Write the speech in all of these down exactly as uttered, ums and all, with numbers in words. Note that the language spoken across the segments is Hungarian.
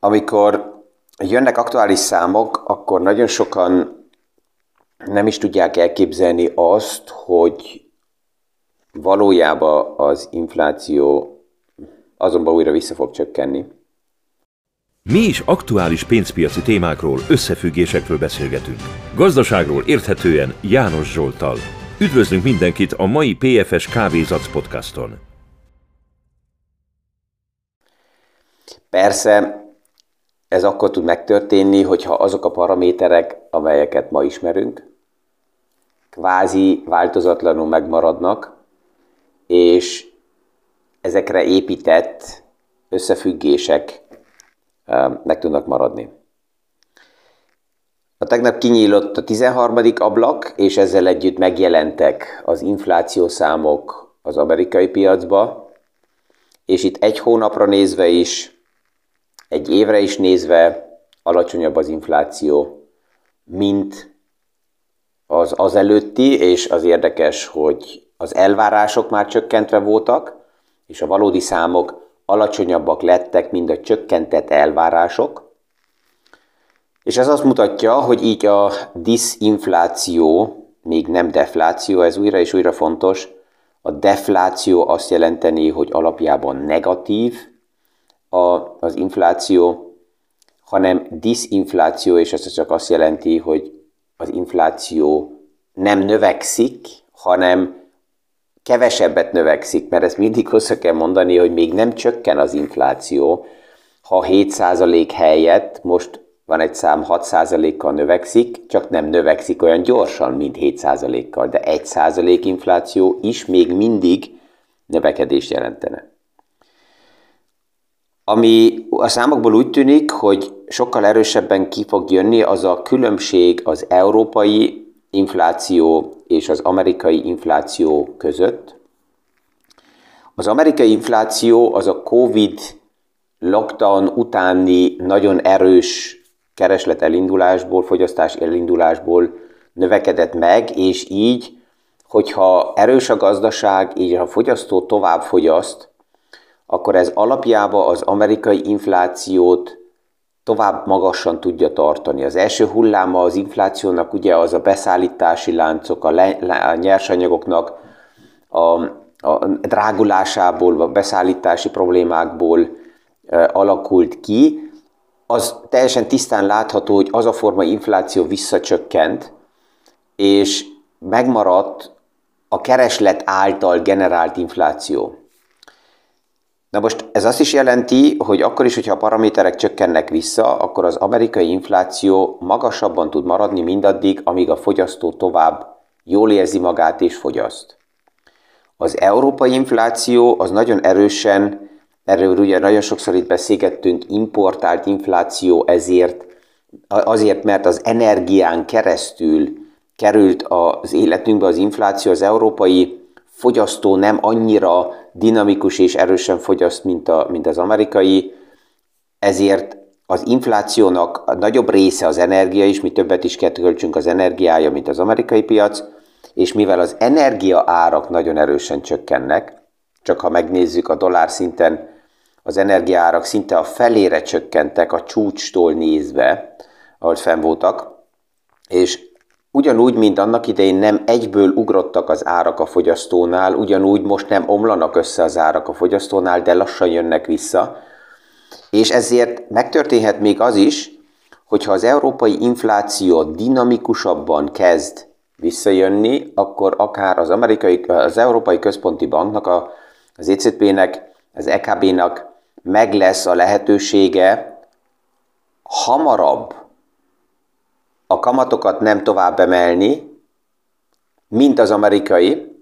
amikor jönnek aktuális számok, akkor nagyon sokan nem is tudják elképzelni azt, hogy valójában az infláció azonban újra vissza fog csökkenni. Mi is aktuális pénzpiaci témákról, összefüggésekről beszélgetünk. Gazdaságról érthetően János Zsolttal. Üdvözlünk mindenkit a mai P F S K podcaston. Persze, ez akkor tud megtörténni, hogyha azok a paraméterek, amelyeket ma ismerünk, kvázi változatlanul megmaradnak, és ezekre épített összefüggések meg tudnak maradni. A tegnap kinyílott a tizenharmadik ablak, és ezzel együtt megjelentek az inflációszámok az amerikai piacba, és itt egy hónapra nézve is, egy évre is nézve alacsonyabb az infláció, mint az az előtti, és az érdekes, hogy az elvárások már csökkentve voltak, és a valódi számok alacsonyabbak lettek, mint a csökkentett elvárások. És ez azt mutatja, hogy így a diszinfláció, még nem defláció, ez újra és újra fontos. A defláció azt jelenteni, hogy alapjában negatív az infláció, hanem diszinfláció, és ez csak azt jelenti, hogy az infláció nem növekszik, hanem kevesebbet növekszik, mert ezt mindig hozzá kell mondani, hogy még nem csökken az infláció. Ha hét százalék helyett, most van egy szám, hat százalékkal növekszik, csak nem növekszik olyan gyorsan, mint hét százalékkal, de egy százalék infláció is még mindig növekedést jelentene. Ami a számokból úgy tűnik, hogy sokkal erősebben ki fog jönni, az a különbség az európai infláció és az amerikai infláció között. Az amerikai infláció az a Covid lockdown utáni nagyon erős kereslet elindulásból, fogyasztás elindulásból növekedett meg, és így, hogyha erős a gazdaság, így a fogyasztó tovább fogyaszt, akkor ez alapjában az amerikai inflációt tovább magasan tudja tartani. Az első hulláma az inflációnak ugye az a beszállítási láncok, a, le, a nyersanyagoknak a, a drágulásából, a beszállítási problémákból e, alakult ki. Az teljesen tisztán látható, hogy az a forma infláció visszacsökkent, és megmaradt a kereslet által generált infláció. Na most ez azt is jelenti, hogy akkor is, hogyha a paraméterek csökkennek vissza, akkor az amerikai infláció magasabban tud maradni mindaddig, amíg a fogyasztó tovább jól érzi magát és fogyaszt. Az európai infláció az nagyon erősen, erről ugye nagyon sokszor itt beszélgettünk, importált infláció, ezért, azért, mert az energián keresztül került az életünkbe az infláció, az európai fogyasztó nem annyira dinamikus és erősen fogyaszt, mint, a, mint az amerikai, ezért az inflációnak a nagyobb része az energia is, mi többet is kell költsünk az energiája, mint az amerikai piac, és mivel az energia árak nagyon erősen csökkennek, csak ha megnézzük a dollár szinten, az energia árak szinte a felére csökkentek a csúcstól nézve, ahol fenn voltak, és ugyanúgy, mint annak idején nem egyből ugrottak az árak a fogyasztónál, ugyanúgy most nem omlanak össze az árak a fogyasztónál, de lassan jönnek vissza. És ezért megtörténhet még az is, hogyha az európai infláció dinamikusabban kezd visszajönni, akkor akár az, amerikai, az Európai Központi Banknak, az E C B-nek, az E K B-nak meg lesz a lehetősége hamarabb a kamatokat nem tovább emelni, mint az amerikai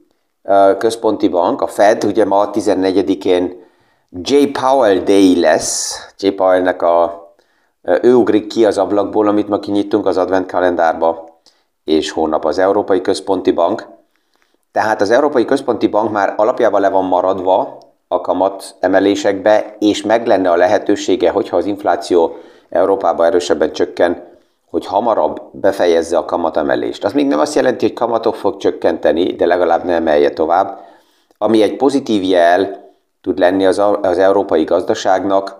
központi bank, a Fed, ugye ma tizennegyedikén Jay Powell Day lesz, Jay Powell-nek a, ő ugrik ki az ablakból, amit ma kinyitunk az advent kalendárba, és hónap az Európai Központi Bank. Tehát az Európai Központi Bank már alapjában le van maradva a kamat emelésekbe, és meg lenne a lehetősége, hogyha az infláció Európában erősebben csökken, hogy hamarabb befejezze a kamatemelést. Az még nem azt jelenti, hogy kamatok fog csökkenteni, de legalább nem emelje tovább, ami egy pozitív jel tud lenni az, az európai gazdaságnak,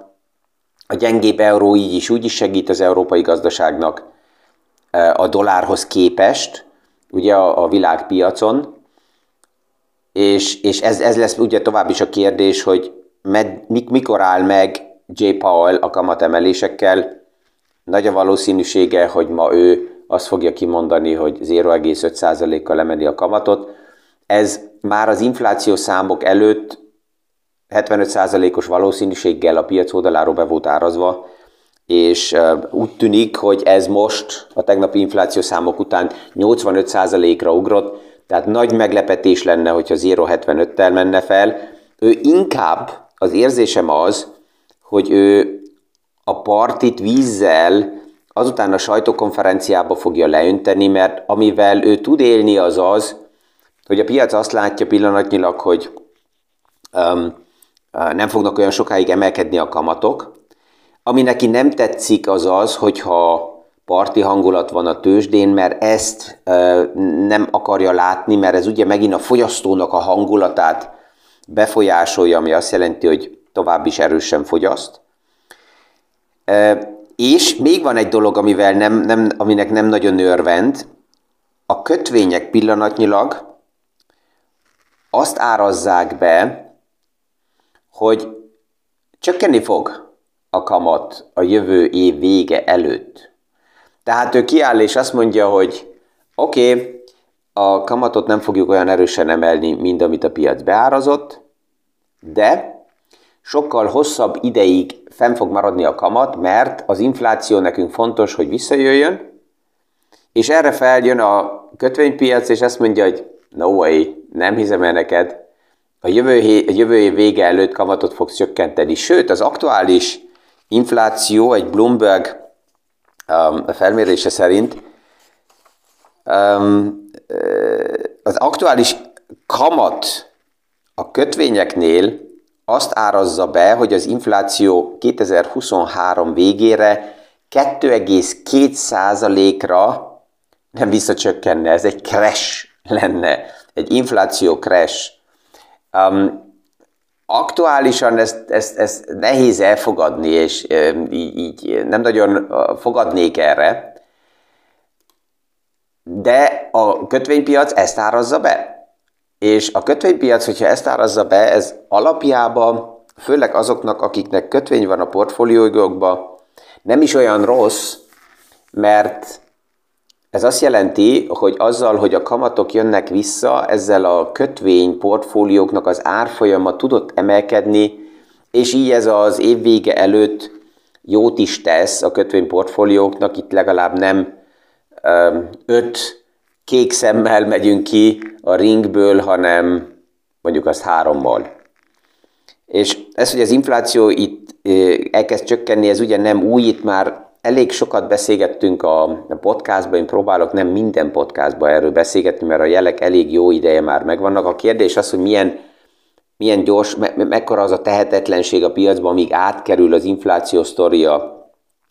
A gyengébb euró így is úgy is segít az európai gazdaságnak a dollárhoz képest, ugye a, a világpiacon, és, és ez, ez lesz ugye tovább is a kérdés, hogy med, mikor áll meg Jay Powell a kamatemelésekkel. Nagy a valószínűsége, hogy ma ő azt fogja kimondani, hogy nulla egész öt százalékkal emeli a kamatot. Ez már az infláció számok előtt hetvenöt százalékos valószínűséggel a piac oldaláról be volt árazva, és úgy tűnik, hogy ez most a tegnapi infláció számok után nyolcvanöt százalékra ugrott, tehát nagy meglepetés lenne, hogyha nulla egész hetvenöttel menne fel. Ő inkább, az érzésem az, hogy ő a partit vízzel azután a sajtókonferenciába fogja leönteni, mert amivel ő tud élni az az, hogy a piac azt látja pillanatnyilag, hogy um, nem fognak olyan sokáig emelkedni a kamatok. Ami neki nem tetszik az az, hogyha parti hangulat van a tőzsdén, mert ezt uh, nem akarja látni, mert ez ugye megint a fogyasztónak a hangulatát befolyásolja, ami azt jelenti, hogy tovább is erősen fogyaszt. Uh, és még van egy dolog, amivel nem, nem, aminek nem nagyon örvend. A kötvények pillanatnyilag azt árazzák be, hogy csökkenni fog a kamat a jövő év vége előtt. Tehát ő kiáll és azt mondja, hogy oké, okay, a kamatot nem fogjuk olyan erősen emelni, mint amit a piac beárazott, de sokkal hosszabb ideig fenn fog maradni a kamat, mert az infláció nekünk fontos, hogy visszajöjjön, és erre feljön a kötvénypiac, és azt mondja, hogy no way, nem hiszem el neked, a jövő, a jövő év vége előtt kamatot fogsz csökkenteni. Sőt, az aktuális infláció egy Bloomberg um, felmérése szerint um, az aktuális kamat a kötvényeknél azt árazza be, hogy az infláció kétezer-huszonhárom végére kettő egész két százalékra nem visszacsökkenne. Ez egy crash lenne, egy infláció crash. Um, aktuálisan ezt, ezt, ezt nehéz elfogadni, és um, így, így nem nagyon fogadnék erre, de a kötvénypiac ezt árazza be. És a kötvénypiac, hogyha ezt árazza be, ez alapjában, főleg azoknak, akiknek kötvény van a portfóliójukban, nem is olyan rossz, mert ez azt jelenti, hogy azzal, hogy a kamatok jönnek vissza, ezzel a kötvény portfólióknak az árfolyama tudott emelkedni, és így ez az év vége előtt jót is tesz a kötvény portfólióknak, itt legalább nem öm, öt kék szemmel megyünk ki a ringből, hanem mondjuk azt hárommal. És ez, hogy az infláció itt elkezd csökkenni, ez ugye nem új, itt már elég sokat beszélgettünk a podcastban, én próbálok nem minden podcastban erről beszélgetni, mert a jelek elég jó ideje már megvannak. A kérdés az, hogy milyen, milyen gyors, me- mekkora az a tehetetlenség a piacban, amíg átkerül az infláció sztoria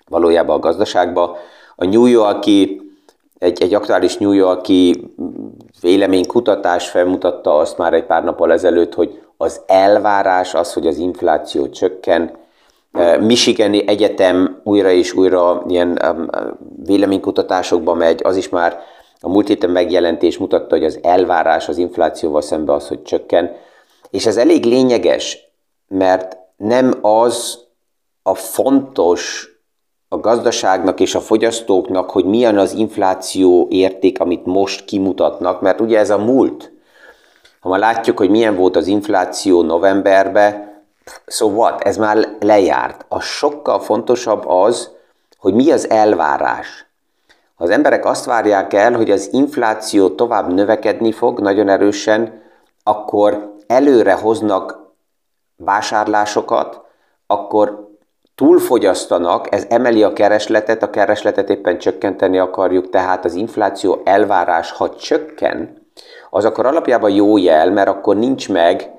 valójában a gazdaságba. A New York-i, egy, egy aktuális New York-i véleménykutatás felmutatta azt már egy pár nappal ezelőtt, hogy az elvárás az, hogy az infláció csökken. Michigani Egyetem újra és újra ilyen véleménykutatásokba megy, az is már a múlt héten megjelentés mutatta, hogy az elvárás az inflációval szemben az, hogy csökken. És ez elég lényeges, mert nem az a fontos a gazdaságnak és a fogyasztóknak, hogy milyen az infláció érték, amit most kimutatnak, mert ugye ez a múlt. Ha már látjuk, hogy milyen volt az infláció novemberben, so what? Ez már lejárt. A sokkal fontosabb az, hogy mi az elvárás. Ha az emberek azt várják el, hogy az infláció tovább növekedni fog nagyon erősen, akkor előre hoznak vásárlásokat, akkor túlfogyasztanak, ez emeli a keresletet, a keresletet éppen csökkenteni akarjuk, tehát az infláció elvárás, ha csökken, az akkor alapjában jó jel, mert akkor nincs meg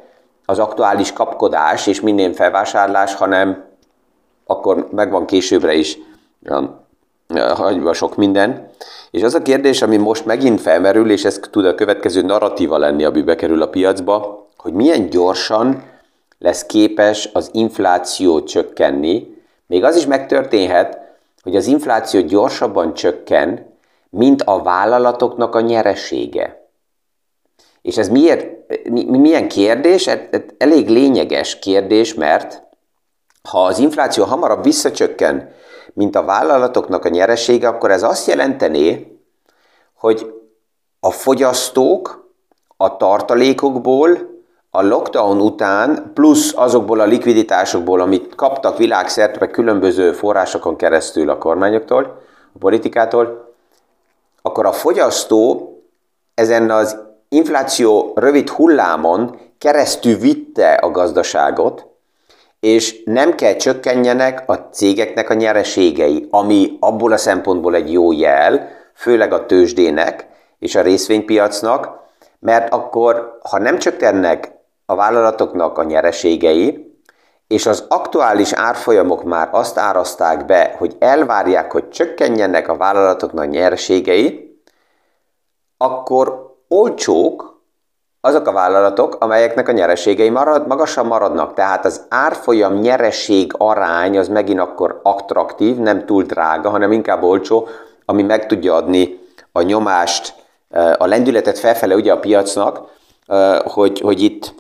az aktuális kapkodás és minden felvásárlás, hanem akkor megvan későbbre is hagyva sok minden. És az a kérdés, ami most megint felmerül, és ez tud a következő narratíva lenni, ami bekerül a piacba, hogy milyen gyorsan lesz képes az infláció csökkenni, Még az is megtörténhet, hogy az infláció gyorsabban csökken, mint a vállalatoknak a nyeresége. És ez miért, milyen kérdés? Ez elég lényeges kérdés, mert ha az infláció hamarabb visszacsökken, mint a vállalatoknak a nyeresége, akkor ez azt jelentené, hogy a fogyasztók a tartalékokból a lockdown után, plusz azokból a likviditásokból, amit kaptak világszerte különböző forrásokon keresztül a kormányoktól, a politikától, akkor a fogyasztó ezen az infláció rövid hullámon keresztül vitte a gazdaságot, és nem kell csökkenjenek a cégeknek a nyereségei, ami abból a szempontból egy jó jel, főleg a tőzsdének és a részvénypiacnak, mert akkor, ha nem csökkennek a vállalatoknak a nyereségei, és az aktuális árfolyamok már azt árazták be, hogy elvárják, hogy csökkenjenek a vállalatoknak a nyereségei, akkor olcsók azok a vállalatok, amelyeknek a nyereségei marad, magasan maradnak. Tehát az árfolyam nyereség arány az megint akkor attraktív, nem túl drága, hanem inkább olcsó, ami meg tudja adni a nyomást, a lendületet felfele ugye a piacnak, hogy, hogy itt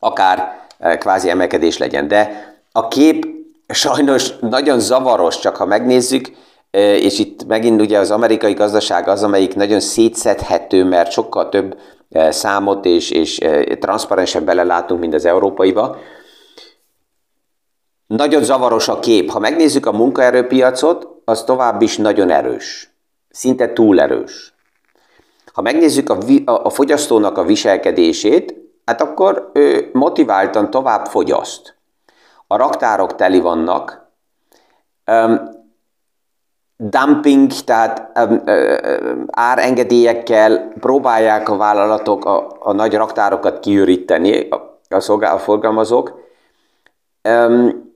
akár kvázi emelkedés legyen. De a kép sajnos nagyon zavaros, csak ha megnézzük, és itt megint ugye az amerikai gazdaság az, amelyik nagyon szétszedhető, mert sokkal több számot és, és transzparensen belelátunk, mint az európaiba. Nagyon zavaros a kép. Ha megnézzük a munkaerőpiacot, az tovább is nagyon erős. Szinte túl erős. Ha megnézzük a, a fogyasztónak a viselkedését, hát akkor ő motiváltan tovább fogyaszt. A raktárok teli vannak. Um, dumping, tehát um, um, árengedélyekkel próbálják a vállalatok a, a nagy raktárokat kiüríteni, a, a, szolgál, a forgalmazók. Um,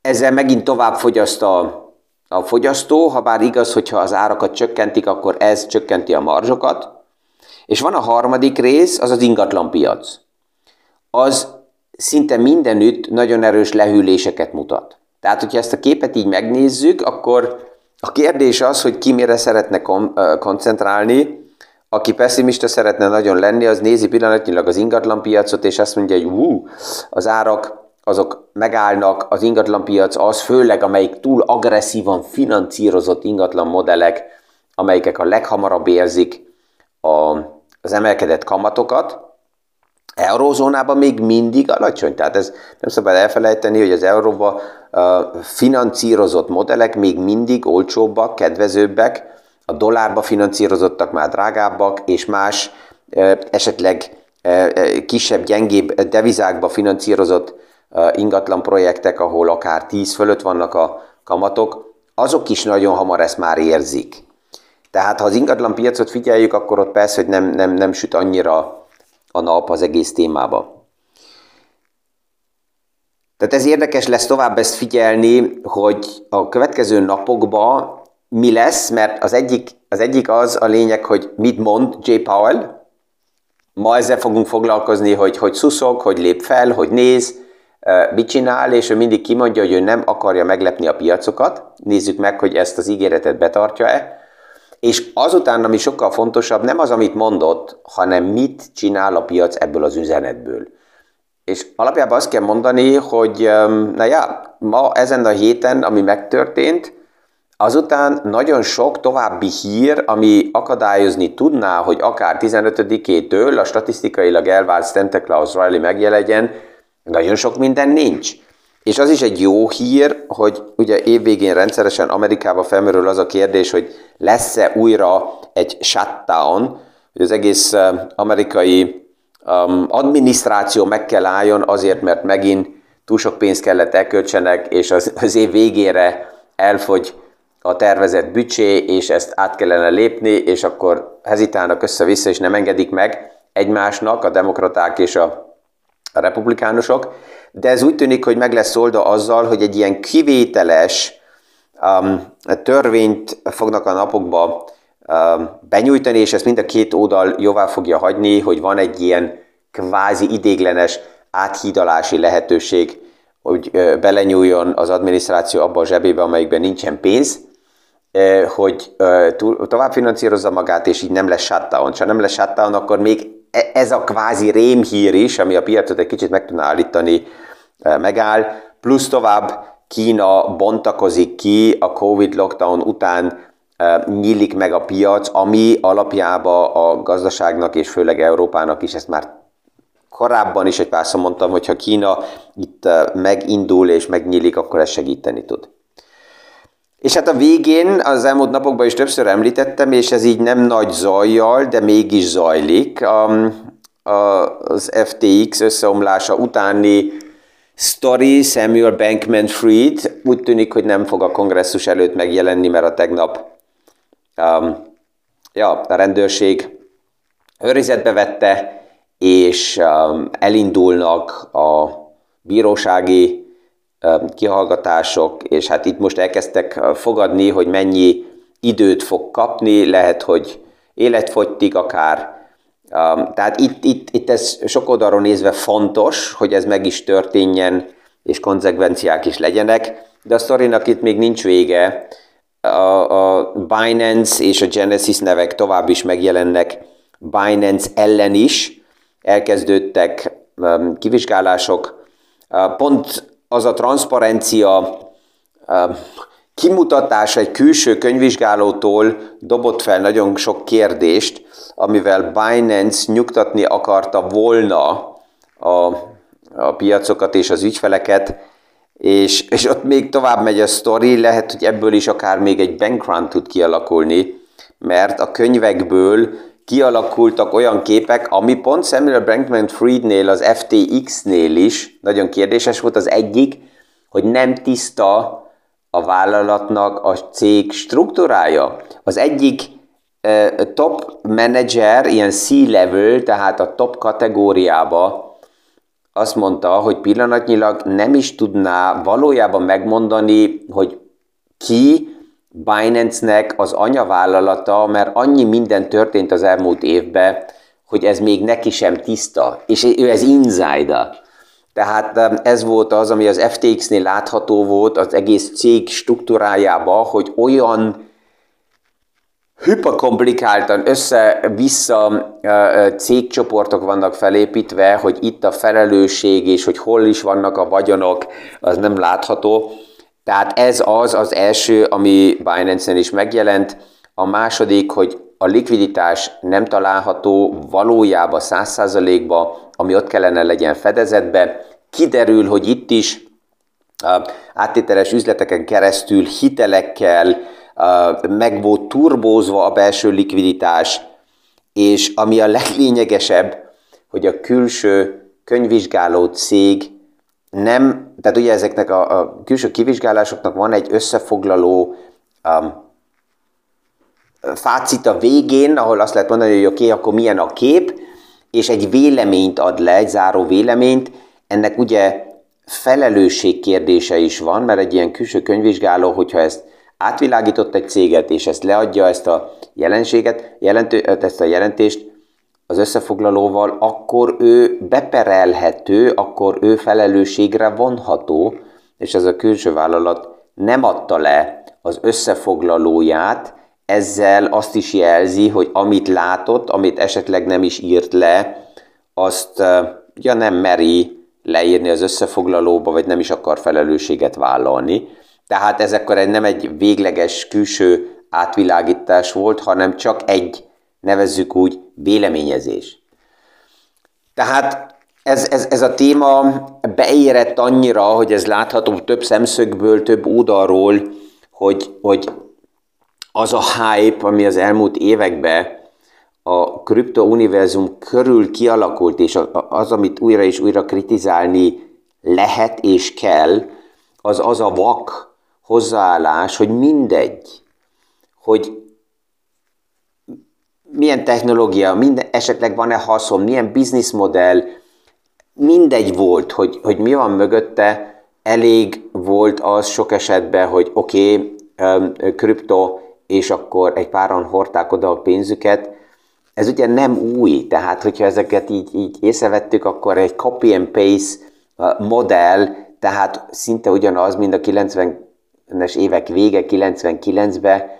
ezzel megint tovább fogyaszt a, a fogyasztó, ha bár igaz, hogyha az árakat csökkentik, akkor ez csökkenti a marzsokat. És van a harmadik rész, az az ingatlanpiac. Az szinte mindenütt nagyon erős lehűléseket mutat. Tehát, hogyha ezt a képet így megnézzük, akkor a kérdés az, hogy ki mire szeretne koncentrálni. Aki pessimista szeretne nagyon lenni, az nézi pillanatnyilag az ingatlanpiacot, és azt mondja, hogy hú, az árak azok megállnak, az ingatlanpiac az, főleg amelyik túl agresszívan finanszírozott ingatlan modellek, amelyek a leghamarabb érzik a, az emelkedett kamatokat. Eurózónában még mindig alacsony, tehát ez nem szabad elfelejteni, hogy az euróba uh, finanszírozott modellek még mindig olcsóbbak, kedvezőbbek, a dollárba finanszírozottak már drágábbak, és más uh, esetleg uh, kisebb, gyengébb devizákba finanszírozott uh, ingatlan projektek, ahol akár tíz fölött vannak a kamatok, azok is nagyon hamar ezt már érzik. Tehát ha az ingatlan piacot figyeljük, akkor ott persze, hogy nem, nem, nem süt annyira a nap az egész témába. Tehát ez érdekes lesz tovább ezt figyelni, hogy a következő napokban mi lesz, mert az egyik, az egyik az a lényeg, hogy mit mond Jay Powell. Ma ezzel fogunk foglalkozni, hogy hogy szuszog, hogy lép fel, hogy néz, mit csinál, és ő mindig kimondja, hogy ő nem akarja meglepni a piacokat. Nézzük meg, hogy ezt az ígéretet betartja-e. És azután, ami sokkal fontosabb, nem az, amit mondott, hanem mit csinál a piac ebből az üzenetből. És alapjában azt kell mondani, hogy na já, ma ezen a héten, ami megtörtént, azután nagyon sok további hír, ami akadályozni tudná, hogy akár tizenötödikétől a statisztikailag elvált Santa Claus rally megjelenjen, nagyon sok minden nincs. És az is egy jó hír, hogy ugye évvégén rendszeresen Amerikában felmerül az a kérdés, hogy lesz-e újra egy shutdown, hogy az egész amerikai um, adminisztráció meg kell álljon azért, mert megint túl sok pénzt kellett elköltsenek, és az, az év végére elfogy a tervezett büdzsé, és ezt át kellene lépni, és akkor hezitálnak össze-vissza, és nem engedik meg egymásnak a demokraták és a a republikánusok, de ez úgy tűnik, hogy meg lesz olda azzal, hogy egy ilyen kivételes um, törvényt fognak a napokba um, benyújtani, és ezt mind a két oldal jóvá fogja hagyni, hogy van egy ilyen kvázi idéglenes áthidalási lehetőség úgy belenyúljon az adminisztráció abba a zsebébe, amelyikben nincsen pénz, hogy tovább finanszírozza magát, és így nem lesz shutdown. Ha nem lesz shutdown, akkor még ez a kvázi rémhír is, ami a piacot egy kicsit meg tudná állítani, megáll, plusz tovább Kína bontakozik ki a Covid lockdown után, nyílik meg a piac, ami alapjában a gazdaságnak és főleg Európának is, ezt már korábban is egy párszor mondtam, hogyha Kína itt megindul és megnyílik, akkor ez segíteni tud. És hát a végén, az elmúlt napokban is többször említettem, és ez így nem nagy zajjal, de mégis zajlik, az ef té iksz összeomlása utáni sztori, Samuel Bankman-Fried, úgy tűnik, hogy nem fog a kongresszus előtt megjelenni, mert a tegnap um, ja, a rendőrség őrizetbe vette, és um, elindulnak a bírósági um, kihallgatások, és hát itt most elkezdtek fogadni, hogy mennyi időt fog kapni, lehet, hogy életfogytig akár. Um, tehát itt, itt, itt ez sok oldalról nézve fontos, hogy ez meg is történjen, és konzekvenciák is legyenek, de a sztorinak itt még nincs vége. A, a Binance és a Genesis nevek tovább is megjelennek, Binance ellen is elkezdődtek um, kivizsgálások. Uh, pont az a transzparencia uh, kimutatása egy külső könyvvizsgálótól dobott fel nagyon sok kérdést, amivel Binance nyugtatni akarta volna a, a piacokat és az ügyfeleket, és, és ott még tovább megy a sztori, lehet, hogy ebből is akár még egy bankrun tud kialakulni, mert a könyvekből kialakultak olyan képek, ami pont Samuel Bankman-Friednél, az ef té iksz-nél is nagyon kérdéses volt. Az egyik, hogy nem tiszta a vállalatnak a cég struktúrája. Az egyik eh, top manager, ilyen C-level, tehát a top kategóriába azt mondta, hogy pillanatnyilag nem is tudná valójában megmondani, hogy ki Binance-nek az anyavállalata, mert annyi minden történt az elmúlt évben, hogy ez még neki sem tiszta, és ő ez insider. Tehát ez volt az, ami az ef té iksz-nél látható volt az egész cég struktúrájában, hogy olyan hüperkomplikáltan össze-vissza cégcsoportok vannak felépítve, hogy itt a felelősség és hogy hol is vannak a vagyonok, az nem látható. Tehát ez az az első, ami Binance-en is megjelent. A második, hogy a likviditás nem található valójában száz százalékban, ami ott kellene legyen fedezetbe. Kiderül, hogy itt is áttételes üzleteken keresztül, hitelekkel meg volt turbózva a belső likviditás, és ami a leglényegesebb, hogy a külső könyvvizsgáló cég nem, tehát ugye ezeknek a, a külső kivizsgálásoknak van egy összefoglaló um, fácit a végén, ahol azt lehet mondani, hogy oké, okay, akkor milyen a kép, és egy véleményt ad le, egy záró véleményt. Ennek ugye felelősség kérdése is van, mert egy ilyen külső könyvvizsgáló, hogyha ezt átvilágított egy céget, és ezt leadja, ezt a jelenséget, jelentő, ezt a jelentést az összefoglalóval, akkor ő beperelhető, akkor ő felelősségre vonható, és ez a külső vállalat nem adta le az összefoglalóját, ezzel azt is jelzi, hogy amit látott, amit esetleg nem is írt le, azt ja, nem meri leírni az összefoglalóba, vagy nem is akar felelősséget vállalni. Tehát ez akkor nem egy végleges külső átvilágítás volt, hanem csak egy, nevezzük úgy, véleményezés. Tehát ez, ez, ez a téma beérett annyira, hogy ez látható több szemszögből, több oldalról, hogy, hogy az a hype, ami az elmúlt években a kriptouniverzum körül kialakult, és az, amit újra és újra kritizálni lehet és kell, az az a vak hozzáállás, hogy mindegy, hogy milyen technológia, minden, esetleg van-e haszon, milyen bizniszmodell, mindegy volt, hogy, hogy mi van mögötte, elég volt az sok esetben, hogy oké, okay, kripto, és akkor egy páran hordták oda a pénzüket. Ez ugye nem új, tehát hogyha ezeket így, így észrevettük, akkor egy copy and paste modell tehát szinte ugyanaz, mint a kilencvenes évek vége, kilencvenkilencben,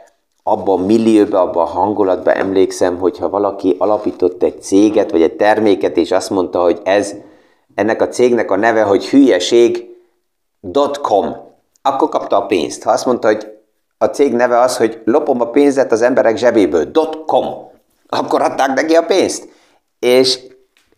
abban a millióban, abban a hangulatban emlékszem, hogyha valaki alapított egy céget, vagy egy terméket, és azt mondta, hogy ez, ennek a cégnek a neve, hogy hülyeség pont com, akkor kapta a pénzt. Ha azt mondta, hogy a cég neve az, hogy lopom a pénzet az emberek zsebéből, .com, akkor adták neki a pénzt. És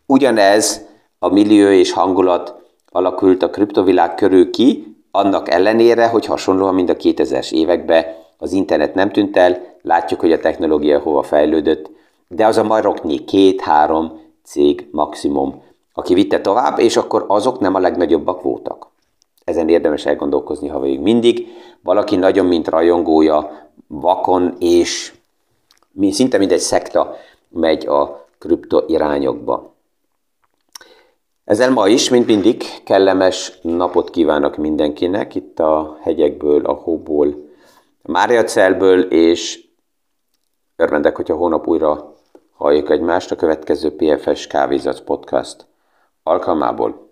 ugyanez a millió és hangulat alakult a kriptovilág körül ki, annak ellenére, hogy hasonlóan mind a kétezres években az internet nem tűnt el, látjuk, hogy a technológia hova fejlődött, de az a maroknyi két-három cég maximum, aki vitte tovább, és akkor azok nem a legnagyobbak voltak. Ezen érdemes elgondolkozni, ha végig mindig. Valaki nagyon, mint rajongója, vakon, és szinte mindegy szekta megy a kripto irányokba. Ezzel ma is, mint mindig, kellemes napot kívánok mindenkinek, itt a hegyekből, a hóból, a Máriacelből, és örvendek, hogyha hónap újra halljuk egymást a következő pé ef es ká vízzac podcast alkalmából.